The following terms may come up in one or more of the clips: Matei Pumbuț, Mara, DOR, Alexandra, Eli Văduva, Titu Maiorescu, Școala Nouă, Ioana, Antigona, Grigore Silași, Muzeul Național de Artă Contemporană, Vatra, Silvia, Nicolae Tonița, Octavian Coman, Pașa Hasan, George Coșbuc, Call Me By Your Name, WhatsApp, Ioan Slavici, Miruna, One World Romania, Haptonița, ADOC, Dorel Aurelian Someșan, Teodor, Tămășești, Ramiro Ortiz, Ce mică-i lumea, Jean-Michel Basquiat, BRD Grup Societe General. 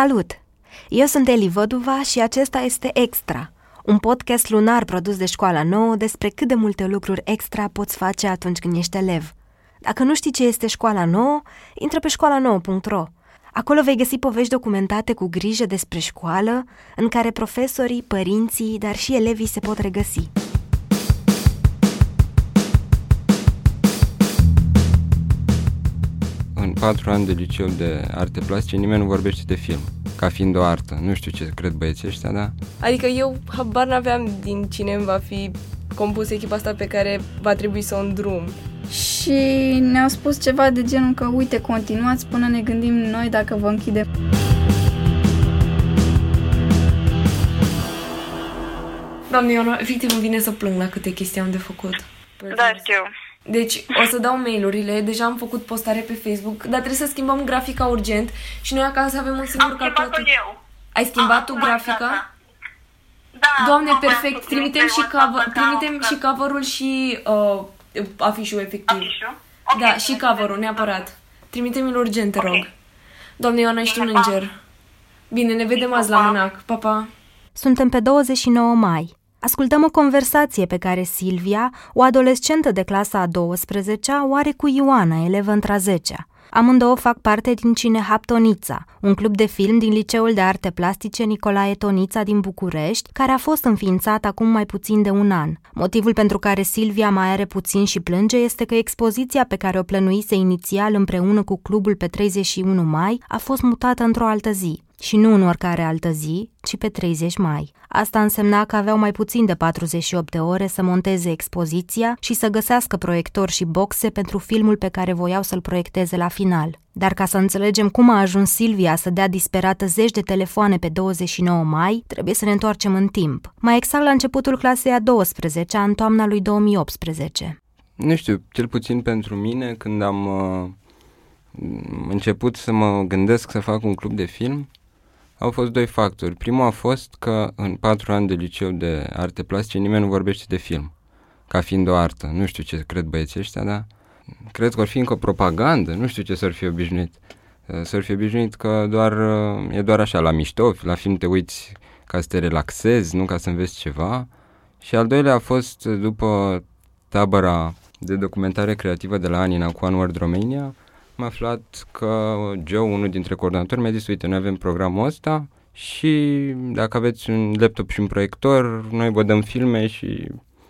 Salut! Eu sunt Eli Văduva și acesta este Extra, un podcast lunar produs de Școala Nouă despre cât de multe lucruri extra poți face atunci când ești elev. Dacă nu știi ce este Școala Nouă, intră pe școalanouă.ro. Acolo vei găsi povești documentate cu grijă despre școală, în care profesorii, părinții, dar și elevii se pot regăsi. În 4 ani de liceu de arte plastice, nimeni nu vorbește de film, ca fiind o artă. Nu știu ce cred băieții ăștia, da? Adică eu habar n-aveam din cine va fi compus echipa asta pe care va trebui să o îndrum. Și ne-au spus ceva de genul că, uite, continuați până ne gândim noi dacă vă închidem. Doamne Ioana, efectiv îmi vine să plâng la câte chestii am de făcut. Da, știu. Deci o să dau mail-urile, deja am făcut postare pe Facebook, dar trebuie să schimbăm grafica urgent și noi acasă avem un singur calculator. Am schimbat-o eu. Ai schimbat tu grafica? Da. Da, Doamne, perfect, trimitem și cover-ul și afișul efectiv. Afișul? Okay, da, și cover-ul, neapărat. Trimite-mi-l urgent, te rog. Doamne Ioana, ești un înger. Bine, ne vedem azi la Mânac. Pa, pa! Suntem pe 29 mai. Ascultăm o conversație pe care Silvia, o adolescentă de clasa a 12-a, o are cu Ioana, elevă între a 10-a. Amândouă fac parte din Cine Haptonița, un club de film din Liceul de Arte Plastice Nicolae Tonița din București, care a fost înființat acum mai puțin de 1 an. Motivul pentru care Silvia mai are puțin și plânge este că expoziția pe care o plănuise inițial împreună cu clubul pe 31 mai a fost mutată într-o altă zi. Și nu în oricare altă zi, ci pe 30 mai. Asta însemna că aveau mai puțin de 48 de ore să monteze expoziția și să găsească proiectori și boxe pentru filmul pe care voiau să-l proiecteze la final. Dar ca să înțelegem cum a ajuns Silvia să dea disperată zeci de telefoane pe 29 mai, trebuie să ne întoarcem în timp. Mai exact la începutul clasei a 12-a, în toamna lui 2018. Nu știu, cel puțin pentru mine, când am început să mă gândesc să fac un club de film, au fost 2 factori. Primul a fost că în 4 ani de liceu de arte plastice nimeni nu vorbește de film, ca fiind o artă. Nu știu ce cred băieții ăștia, dar cred că ar fi încă o propagandă, nu știu ce s-ar fi obișnuit. S-ar fi obișnuit că e doar așa, la mișto, la film te uiți ca să te relaxezi, nu ca să înveți ceva. Și al doilea a fost după tabăra de documentare creativă de la Anina cu One World Romania, m-am aflat că Joe, unul dintre coordonatori, mi-a zis, uite, noi avem programul ăsta și dacă aveți un laptop și un proiector, noi vă dăm filme și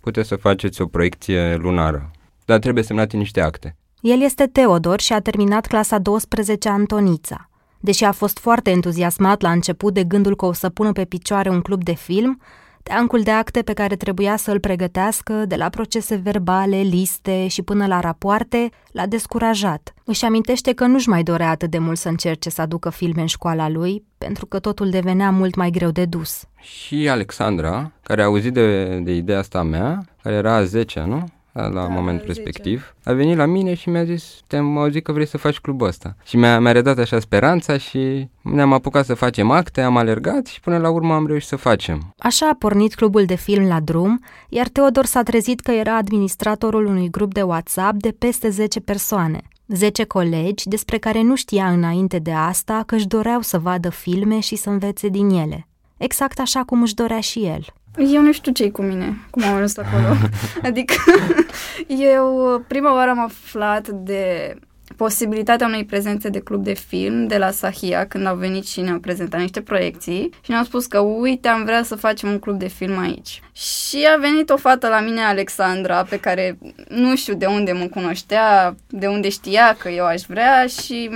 puteți să faceți o proiecție lunară. Dar trebuie semnate niște acte. El este Teodor și a terminat clasa 12-a în Tonița. Deși a fost foarte entuziasmat la început de gândul că o să pună pe picioare un club de film, teancul de acte pe care trebuia să îl pregătească, de la procese verbale, liste și până la rapoarte, l-a descurajat. Își amintește că nu-și mai dorea atât de mult să încerce să aducă filme în școala lui, pentru că totul devenea mult mai greu de dus. Și Alexandra, care a auzit de ideea asta a mea, care era a 10-a, nu? La momentul respectiv, a venit la mine și mi-a zis, te-am auzit că vrei să faci clubul ăsta. Și mi-a redat așa speranța și ne-am apucat să facem acte, am alergat și până la urmă am reușit să facem. Așa a pornit clubul de film la drum, iar Teodor s-a trezit că era administratorul unui grup de WhatsApp de peste 10 persoane. 10 colegi despre care nu știa înainte de asta că își doreau să vadă filme și să învețe din ele. Exact așa cum își dorea și el. Eu nu știu ce-i cu mine, cum am ajuns acolo. Adică eu prima oară am aflat de posibilitatea unei prezențe de club de film de la Sahia, când au venit și ne-au prezentat niște proiecții și ne-au spus că, uite, am vrea să facem un club de film aici. Și a venit o fată la mine, Alexandra, pe care nu știu de unde mă cunoștea, de unde știa că eu aș vrea și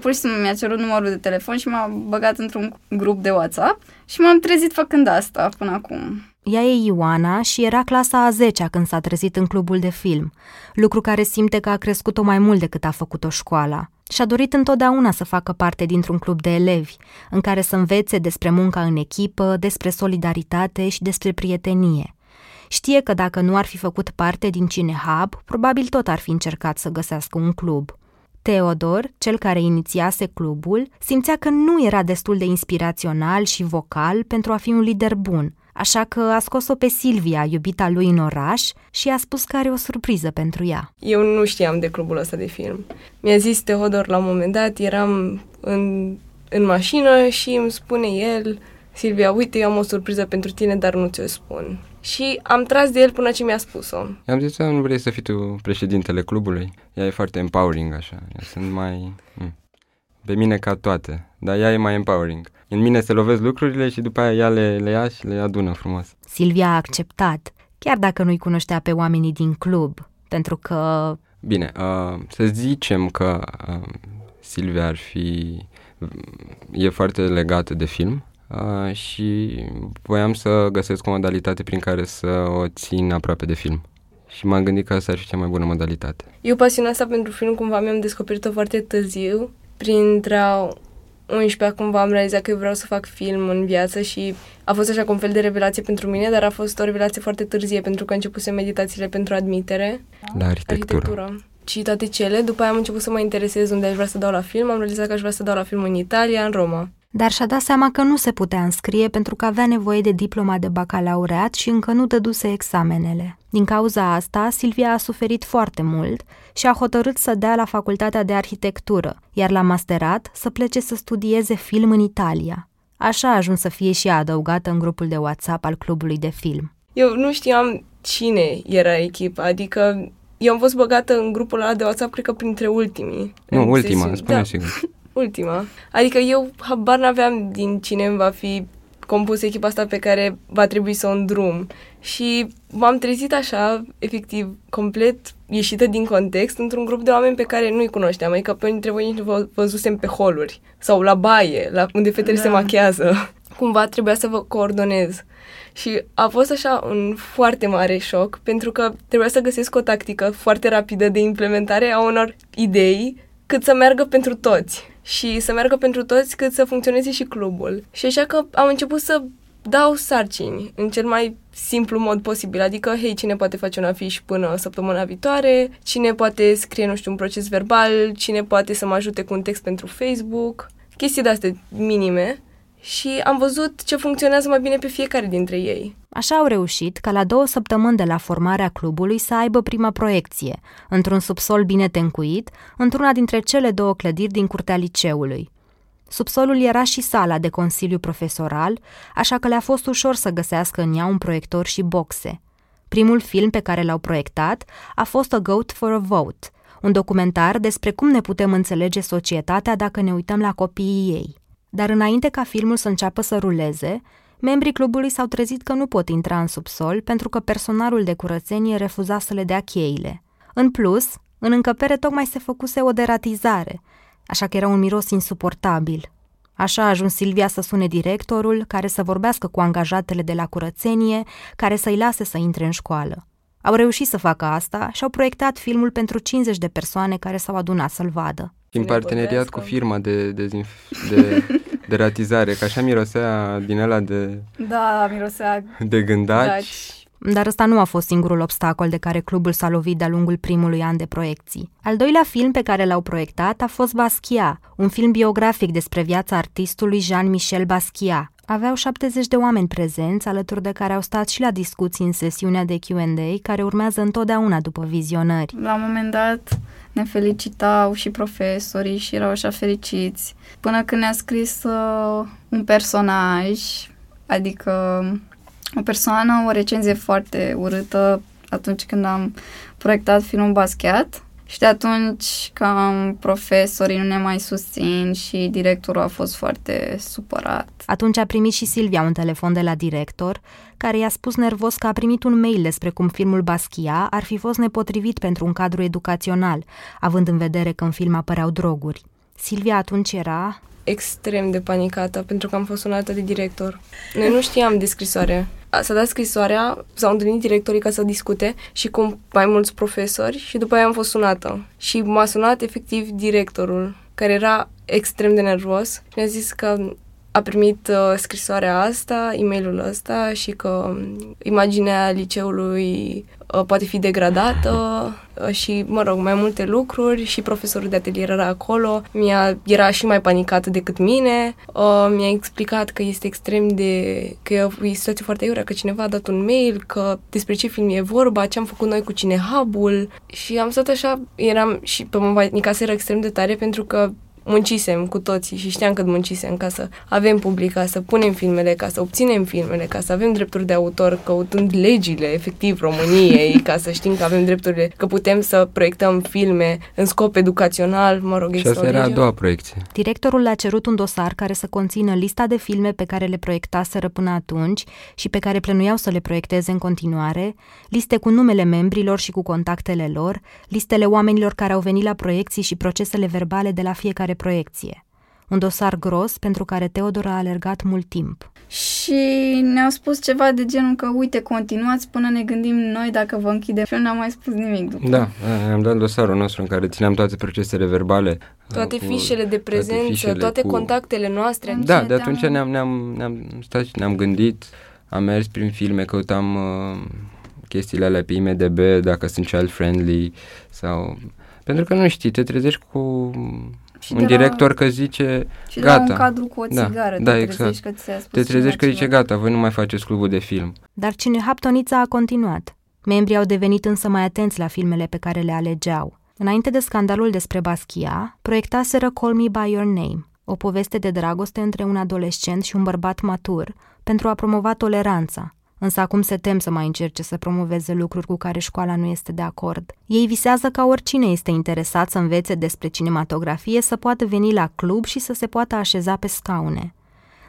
pur și simplu mi-a cerut numărul de telefon și m-a băgat într-un grup de WhatsApp și m-am trezit făcând asta până acum. Ea e Ioana și era clasa a 10-a când s-a trezit în clubul de film, lucru care simte că a crescut-o mai mult decât a făcut-o școala. Și-a dorit întotdeauna să facă parte dintr-un club de elevi, în care să învețe despre munca în echipă, despre solidaritate și despre prietenie. Știe că dacă nu ar fi făcut parte din Cine Hub, probabil tot ar fi încercat să găsească un club. Teodor, cel care inițiase clubul, simțea că nu era destul de inspirațional și vocal pentru a fi un lider bun, așa că a scos-o pe Silvia, iubita lui, în oraș și a spus că are o surpriză pentru ea. Eu nu știam de clubul ăsta de film. Mi-a zis Teodor la un moment dat, eram în în mașină și îmi spune el: Silvia, uite, eu am o surpriză pentru tine, dar nu ți-o spun. Și am tras de el până ce mi-a spus-o. I-am zis, nu vrei să fii tu președintele clubului? Ea e foarte empowering, așa. Ea sunt mai... Pe mine ca toate, dar ea e mai empowering. În mine se lovesc lucrurile și după aia ea le ia și le adună frumos. Silvia a acceptat, chiar dacă nu-i cunoștea pe oamenii din club, pentru că... Bine, să zicem că Silvia ar fi... e foarte legată de film. Și voiam să găsesc o modalitate prin care să o țin aproape de film. Și m-am gândit că asta ar fi cea mai bună modalitate. Eu, pasiunea asta pentru film, cumva mi-am descoperit-o foarte târziu. Printre 11 cumva am realizat că eu vreau să fac film în viață și a fost așa cu un fel de revelație pentru mine, dar a fost o revelație foarte târzie, pentru că începusem meditațiile pentru admitere la arhitectură. Și toate cele. După aia am început să mă interesez unde aș vrea să dau la film. Am realizat că aș vrea să dau la film în Italia, în Roma. Dar și-a dat seama că nu se putea înscrie pentru că avea nevoie de diploma de bacalaureat și încă nu dăduse examenele. Din cauza asta, Silvia a suferit foarte mult și a hotărât să dea la facultatea de arhitectură, iar la masterat să plece să studieze film în Italia. Așa a ajuns să fie și adăugată în grupul de WhatsApp al clubului de film. Eu nu știam cine era echipa, adică eu am fost băgată în grupul ăla de WhatsApp, cred că printre ultimii. Nu, ultima, spune sigur. Ultima. Adică eu habar n-aveam din cine va fi compusă echipa asta pe care va trebui să o îndrum. Și m-am trezit așa, efectiv, complet ieșită din context, într-un grup de oameni pe care nu-i cunoșteam. Adică pe unii trebuie nici nu văzusem pe holuri sau la baie, la unde fetele se machează. Cumva trebuia să vă coordonez. Și a fost așa un foarte mare șoc, pentru că trebuia să găsesc o tactică foarte rapidă de implementare a unor idei cât să meargă pentru toți. Și să meargă pentru toți cât să funcționeze și clubul. Și așa că am început să dau sarcini în cel mai simplu mod posibil. Adică, hei, cine poate face un afiș până săptămâna viitoare? Cine poate scrie, nu știu, un proces verbal? Cine poate să mă ajute cu un text pentru Facebook? Chestii de-astea minime. Și am văzut ce funcționează mai bine pe fiecare dintre ei. Așa au reușit ca la 2 săptămâni de la formarea clubului să aibă prima proiecție, într-un subsol bine tencuit, într-una dintre cele 2 clădiri din curtea liceului. Subsolul era și sala de consiliu profesoral, așa că le-a fost ușor să găsească în ea un proiector și boxe. Primul film pe care l-au proiectat a fost A Goat for a Vote, un documentar despre cum ne putem înțelege societatea dacă ne uităm la copiii ei. Dar înainte ca filmul să înceapă să ruleze, membrii clubului s-au trezit că nu pot intra în subsol pentru că personalul de curățenie refuza să le dea cheile. În plus, în încăpere tocmai se făcuse o deratizare, așa că era un miros insuportabil. Așa a ajuns Silvia să sune directorul, care să vorbească cu angajatele de la curățenie, care să-i lase să intre în școală. Au reușit să facă asta și au proiectat filmul pentru 50 de persoane care s-au adunat să-l vadă. În parteneriat cu firma de ratizare, că așa mirosea din ăla de... Da, mirosea... De gândaci. Dar ăsta nu a fost singurul obstacol de care clubul s-a lovit de-a lungul primului an de proiecții. Al doilea film pe care l-au proiectat a fost Basquiat, un film biografic despre viața artistului Jean-Michel Basquiat. Aveau 70 de oameni prezenți, alături de care au stat și la discuții în sesiunea de Q&A, care urmează întotdeauna după vizionări. La un moment dat ne felicitau și profesorii și erau așa fericiți, până când ne-a scris un personaj, adică o persoană, o recenzie foarte urâtă atunci când am proiectat filmul Basquiat. Și de atunci cam profesorii nu ne mai susțin și directorul a fost foarte supărat. Atunci a primit și Silvia un telefon de la director, care i-a spus nervos că a primit un mail despre cum filmul Basquiat ar fi fost nepotrivit pentru un cadru educațional, având în vedere că în film apăreau droguri. Silvia atunci era... extrem de panicată, pentru că am fost sunată de director. Noi nu știam de scrisoare. S-a dat scrisoarea, s-au întâlnit directorii ca să discute și cu mai mulți profesori și după aia am fost sunată. Și m-a sunat efectiv directorul, care era extrem de nervos. Mi-a zis că a primit scrisoarea asta, e-mailul ăsta și că imaginea liceului poate fi degradată și, mă rog, mai multe lucruri și profesorul de atelier era acolo, era și mai panicată decât mine, mi-a explicat că este extrem de... că e o situație foarte iurea, că cineva a dat un mail, că despre ce film e vorba, ce am făcut noi cu Cine Hub-ul și am stat așa, eram și pe mă panicaseră extrem de tare pentru că muncisem cu toții și știam cât muncisem ca să avem public, ca să punem filmele, ca să obținem filmele, ca să avem drepturi de autor, căutând legile, efectiv, României, ca să știm că avem drepturile, că putem să proiectăm filme în scop educațional, mă rog, extra. Și asta era a doua proiecție. Directorul le-a cerut un dosar care să conțină lista de filme pe care le proiectaseră până atunci și pe care plănuiau să le proiecteze în continuare, liste cu numele membrilor și cu contactele lor, listele oamenilor care au venit la proiecții și procesele verbale de la fiecare proiecție. Un dosar gros pentru care Teodor a alergat mult timp. Și ne-au spus ceva de genul că, uite, continuați până ne gândim noi dacă vă închidem. Și eu n-am mai spus nimic după. Da, am dat dosarul nostru în care țineam toate procesele verbale. Toate fișele de prezență, toate contactele noastre. Da, de atunci ne-am stat și ne-am gândit, am mers prin filme, căutam chestiile alea pe IMDb, dacă sunt child-friendly sau... Pentru că nu știi, te trezești cu... un director că zice și gata. Și un cadru cu o țigară, te trezești că zice gata, voi nu mai faceți clubul de film. Dar cine Haptonița a continuat. Membrii au devenit însă mai atenți la filmele pe care le alegeau. Înainte de scandalul despre Basquiat, proiectaseră Call Me By Your Name, o poveste de dragoste între un adolescent și un bărbat matur, pentru a promova toleranța. Însă acum se tem să mai încerce să promoveze lucruri cu care școala nu este de acord. Ei visează ca oricine este interesat să învețe despre cinematografie să poată veni la club și să se poată așeza pe scaune.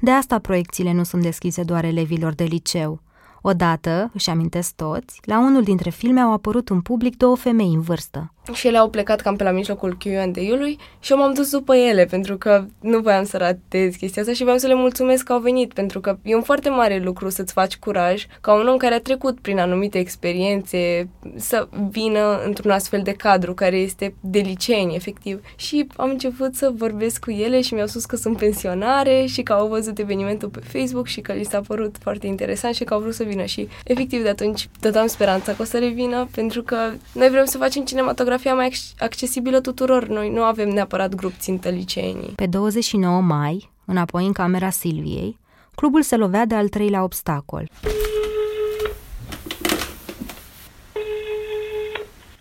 De asta proiecțiile nu sunt deschise doar elevilor de liceu. Odată, își amintesc toți, la unul dintre filme au apărut în public două femei în vârstă. Și ele au plecat cam pe la mijlocul Q&A-ului și eu m-am dus după ele pentru că nu voiam să ratez chestia asta și voiam să le mulțumesc că au venit, pentru că e un foarte mare lucru să-ți faci curaj ca un om care a trecut prin anumite experiențe să vină într-un astfel de cadru care este de liceeni, efectiv. Și am început să vorbesc cu ele și mi-au spus că sunt pensionare și că au văzut evenimentul pe Facebook și că li s-a părut foarte interesant și că au vrut să vină și efectiv de atunci dădeam speranța că o să revină, pentru că noi vrem să facem cinematografie mai accesibilă tuturor. Noi nu avem neapărat grup țintă liceenii. Pe 29 mai, înapoi în camera Silviei, clubul se lovea de al treilea obstacol.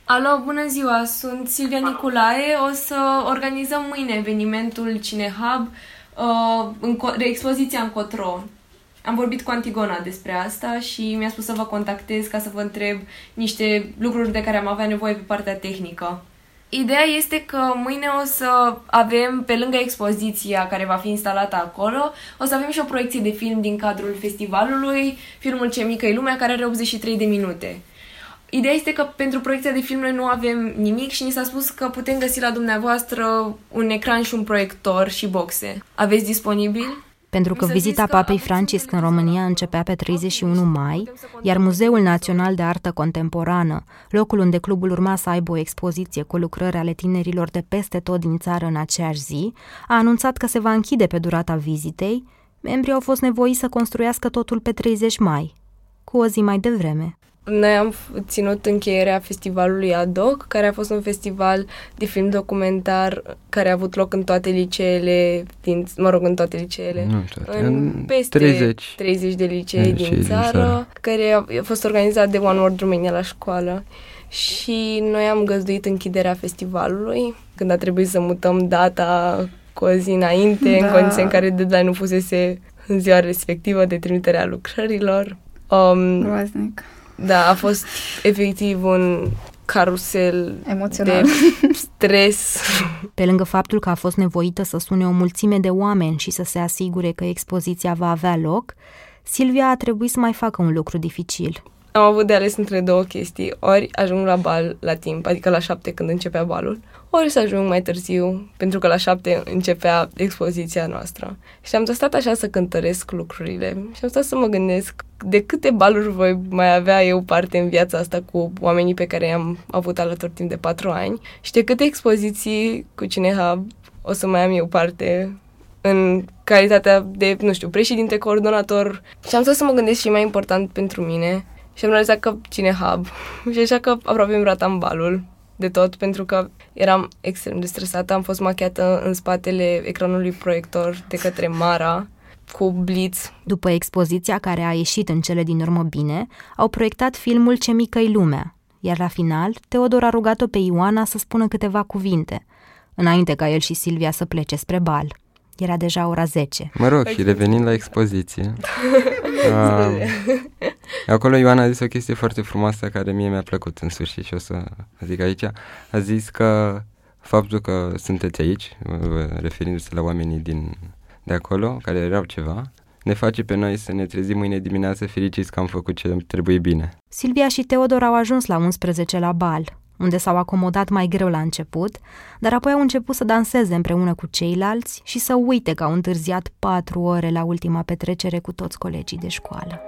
Alo, bună ziua, sunt Silvia Nicolae. O să organizăm mâine evenimentul Cinehub, expoziția în Cotro. Am vorbit cu Antigona despre asta și mi-a spus să vă contactez ca să vă întreb niște lucruri de care am avea nevoie pe partea tehnică. Ideea este că mâine o să avem, pe lângă expoziția care va fi instalată acolo, o să avem și o proiecție de film din cadrul festivalului, filmul Ce mică-i lumea, care are 83 de minute. Ideea este că pentru proiecția de film noi nu avem nimic și ni s-a spus că putem găsi la dumneavoastră un ecran și un proiector și boxe. Aveți disponibil? Pentru că vizita Papei Francisc în România începea pe 31 mai, iar Muzeul Național de Artă Contemporană, locul unde clubul urma să aibă o expoziție cu lucrări ale tinerilor de peste tot din țară în aceeași zi, a anunțat că se va închide pe durata vizitei, membrii au fost nevoiți să construiască totul pe 30 mai, cu o zi mai devreme. Noi am ținut încheierea festivalului ADOC, care a fost un festival de film documentar care a avut loc în toate liceele, în peste 30 de licee din țară, care a fost organizat de One World Romania la școală. Și noi am găzduit închiderea festivalului, când a trebuit să mutăm data cu o zi înainte, în condiții în care deadline nu fusese în ziua respectivă de trimiterea lucrărilor. Da, a fost efectiv un carusel emoțional de stres. Pe lângă faptul că a fost nevoită să sune o mulțime de oameni și să se asigure că expoziția va avea loc, Silvia a trebuit să mai facă un lucru dificil. Am avut de ales între două chestii. Ori ajung la bal la timp, adică la 7 când începea balul, ori să ajung mai târziu, pentru că la 7 începea expoziția noastră. Și am stat așa să cântăresc lucrurile și am stat să mă gândesc de câte baluri voi mai avea eu parte în viața asta cu oamenii pe care i-am avut alături timp de 4 ani și de câte expoziții cu Cinehub o să mai am eu parte în calitatea de, președinte, coordonator. Și am stat să mă gândesc și mai important pentru mine. Și am realizat că Cinehub. Și așa că aproape îmi ratam balul de tot, pentru că eram extrem de stresată. Am fost machiată în spatele ecranului proiector de către Mara, cu blitz. După expoziția care a ieșit în cele din urmă bine, au proiectat filmul Ce mică-i lumea. Iar la final, Teodor a rugat-o pe Ioana să spună câteva cuvinte. înainte ca el și Silvia să plece spre bal. Era deja ora 10. Mă rog, și revenind la expoziție, acolo Ioana a zis o chestie foarte frumoasă care mie mi-a plăcut în sfârșit și o să zic aici. A zis că faptul că sunteți aici, referindu-se la oamenii de acolo, care erau ceva, ne face pe noi să ne trezim mâine dimineață fericiți că am făcut ce trebuie bine. Silvia și Teodor au ajuns la 11 la bal, unde s-au acomodat mai greu la început, dar apoi au început să danseze împreună cu ceilalți și să uite că au întârziat 4 ore la ultima petrecere cu toți colegii de școală.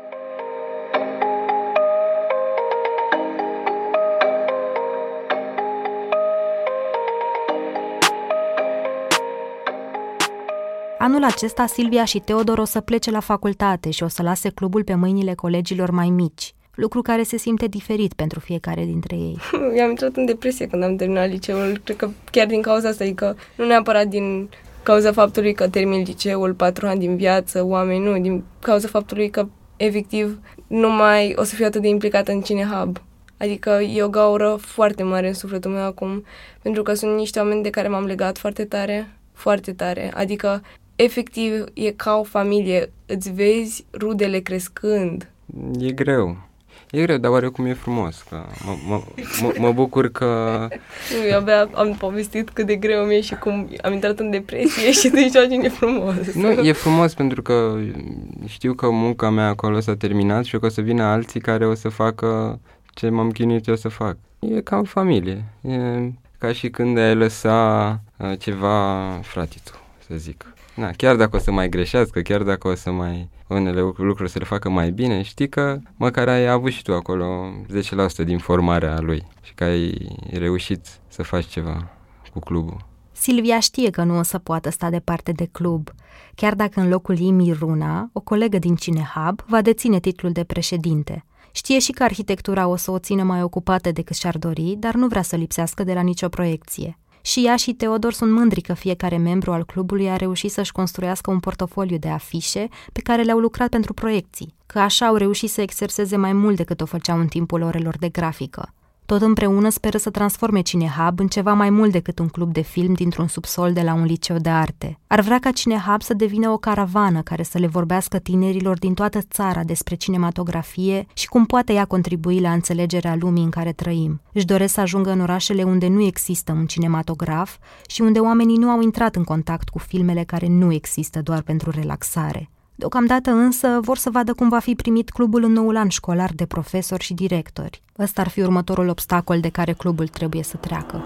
Anul acesta, Silvia și Teodor o să plece la facultate și o să lase clubul pe mâinile colegilor mai mici, lucru care se simte diferit pentru fiecare dintre ei. Mi-am intrat în depresie când am terminat liceul, cred că chiar din cauza asta, adică nu neapărat din cauza faptului că termin liceul, 4 ani din viață, oameni, nu, din cauza faptului că, efectiv, nu mai o să fiu atât de implicată în Cinehub. Adică e o gaură foarte mare în sufletul meu acum, pentru că sunt niște oameni de care m-am legat foarte tare, foarte tare, adică efectiv e ca o familie, îți vezi rudele crescând. E greu, dar oarecum e frumos, că mă bucur că... Eu abia am povestit cât de greu mi-e și cum am intrat în depresie și deja e frumos. Nu, e frumos pentru că știu că munca mea acolo s-a terminat și că o să vină alții care o să facă ce m-am chinuit eu să fac. E ca o familie, e ca și când ai lăsa ceva fratitul, să zic. Na, chiar dacă o să mai greșească, chiar dacă o să mai unele lucruri să le facă mai bine, știi că măcar ai avut și tu acolo 10% din formarea lui și că ai reușit să faci ceva cu clubul. Silvia știe că nu o să poată sta departe de club, chiar dacă în locul ei Miruna, o colegă din Cinehub, va deține titlul de președinte. Știe și că arhitectura o să o țină mai ocupată decât și-ar dori, dar nu vrea să lipsească de la nicio proiecție. Și ea și Teodor sunt mândri că fiecare membru al clubului a reușit să-și construiască un portofoliu de afișe pe care le-au lucrat pentru proiecții, că așa au reușit să exerseze mai mult decât o făceau în timpul orelor de grafică. Tot împreună speră să transforme Cinehub în ceva mai mult decât un club de film dintr-un subsol de la un liceu de arte. Ar vrea ca Cinehub să devină o caravană care să le vorbească tinerilor din toată țara despre cinematografie și cum poate ea contribui la înțelegerea lumii în care trăim. Își doresc să ajungă în orașele unde nu există un cinematograf și unde oamenii nu au intrat în contact cu filmele care nu există doar pentru relaxare. Deocamdată însă vor să vadă cum va fi primit clubul în noul an școlar de profesori și directori. Ăsta ar fi următorul obstacol de care clubul trebuie să treacă.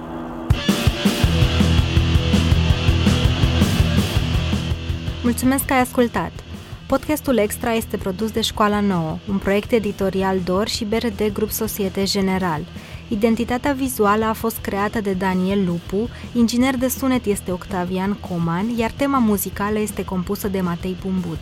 Mulțumesc că ai ascultat! Podcastul Extra este produs de Școala Nouă, un proiect editorial DOR și BRD Grup Societe General. Identitatea vizuală a fost creată de Daniel Lupu, inginer de sunet este Octavian Coman, iar tema muzicală este compusă de Matei Pumbuț.